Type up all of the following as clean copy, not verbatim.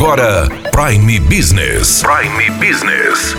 Agora, Prime Business. Prime Business.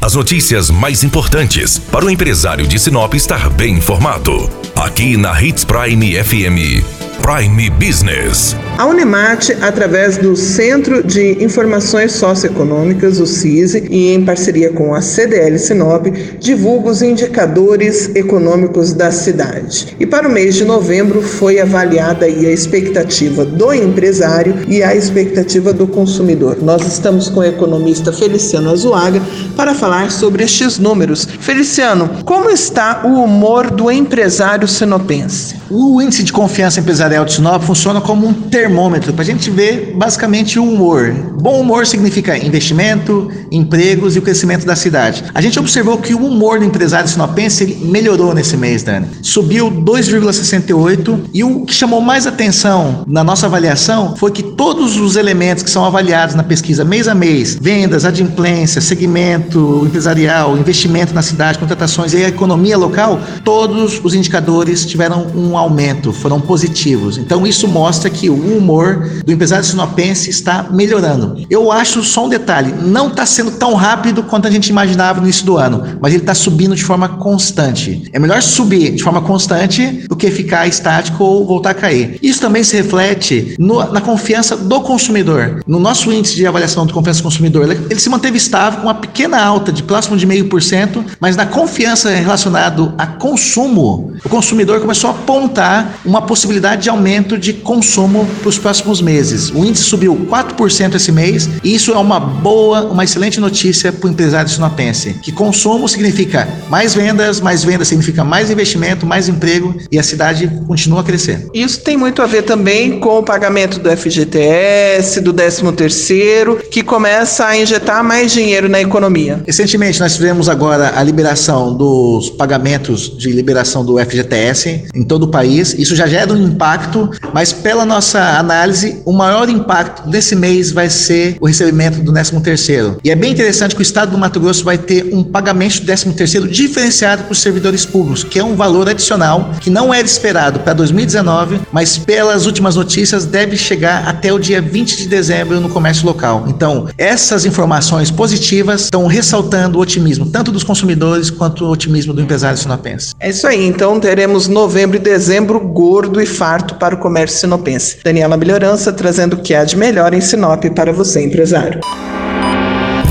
As notícias mais importantes para o empresário de Sinop estar bem informado. Aqui na Hits Prime FM. Prime Business. A Unemat, através do Centro de Informações Socioeconômicas, o CISE, e em parceria com a CDL Sinop, divulga os indicadores econômicos da cidade. E para o mês de novembro foi avaliada aí a expectativa do empresário e a expectativa do consumidor. Nós estamos com o economista Feliciano Azuaga para falar sobre estes números. Feliciano, como está o humor do empresário sinopense? O índice de confiança empresarial de Sinop funciona como um termômetro para a gente ver basicamente o humor. Bom humor significa investimento, empregos e o crescimento da cidade. A gente observou que o humor do empresário sinopense melhorou nesse mês, Dani. Subiu 2,68 e o que chamou mais atenção na nossa avaliação foi que todos os elementos que são avaliados na pesquisa mês a mês, vendas, adimplência, segmento empresarial, investimento na cidade, contratações e a economia local, todos os indicadores tiveram um aumento, foram positivos. Então isso mostra que o humor do empresário sinopense está melhorando. Eu acho só um detalhe, não está sendo tão rápido quanto a gente imaginava no início do ano, mas ele está subindo de forma constante. É melhor subir de forma constante do que ficar estático ou voltar a cair. Isso também se reflete na confiança do consumidor. No nosso índice de avaliação de confiança do consumidor, ele se manteve estável com uma pequena alta de próximo de 0,5%, mas na confiança relacionada a consumo, o consumidor começou a apontar uma possibilidade de aumento de consumo para os próximos meses. O índice subiu 4% esse mês e isso é uma excelente notícia para o empresário sinopense, que consumo significa mais vendas significa mais investimento, mais emprego e a cidade continua a crescer. Isso tem muito a ver também com o pagamento do FGTS, do 13º, que começa a injetar mais dinheiro na economia. Recentemente nós tivemos agora a liberação dos pagamentos de liberação do FGTS em todo o país. Isso já gera um impacto, mas pela nossa análise, o maior impacto desse mês vai ser o recebimento do 13º. E é bem interessante que o Estado do Mato Grosso vai ter um pagamento do 13º diferenciado para os servidores públicos, que é um valor adicional que não era esperado para 2019, mas pelas últimas notícias deve chegar até o dia 20 de dezembro no comércio local. Então, essas informações positivas estão ressaltando o otimismo, tanto dos consumidores quanto o otimismo do empresário sinopense. É isso aí, então teremos novembro e dezembro gordo e farto para o comércio sinopense. Daniela Melhorança trazendo o que há de melhor em Sinop para você, empresário.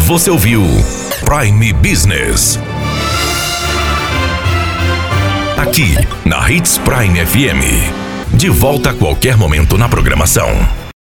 Você ouviu Prime Business. Aqui, na Hits Prime FM. De volta a qualquer momento na programação.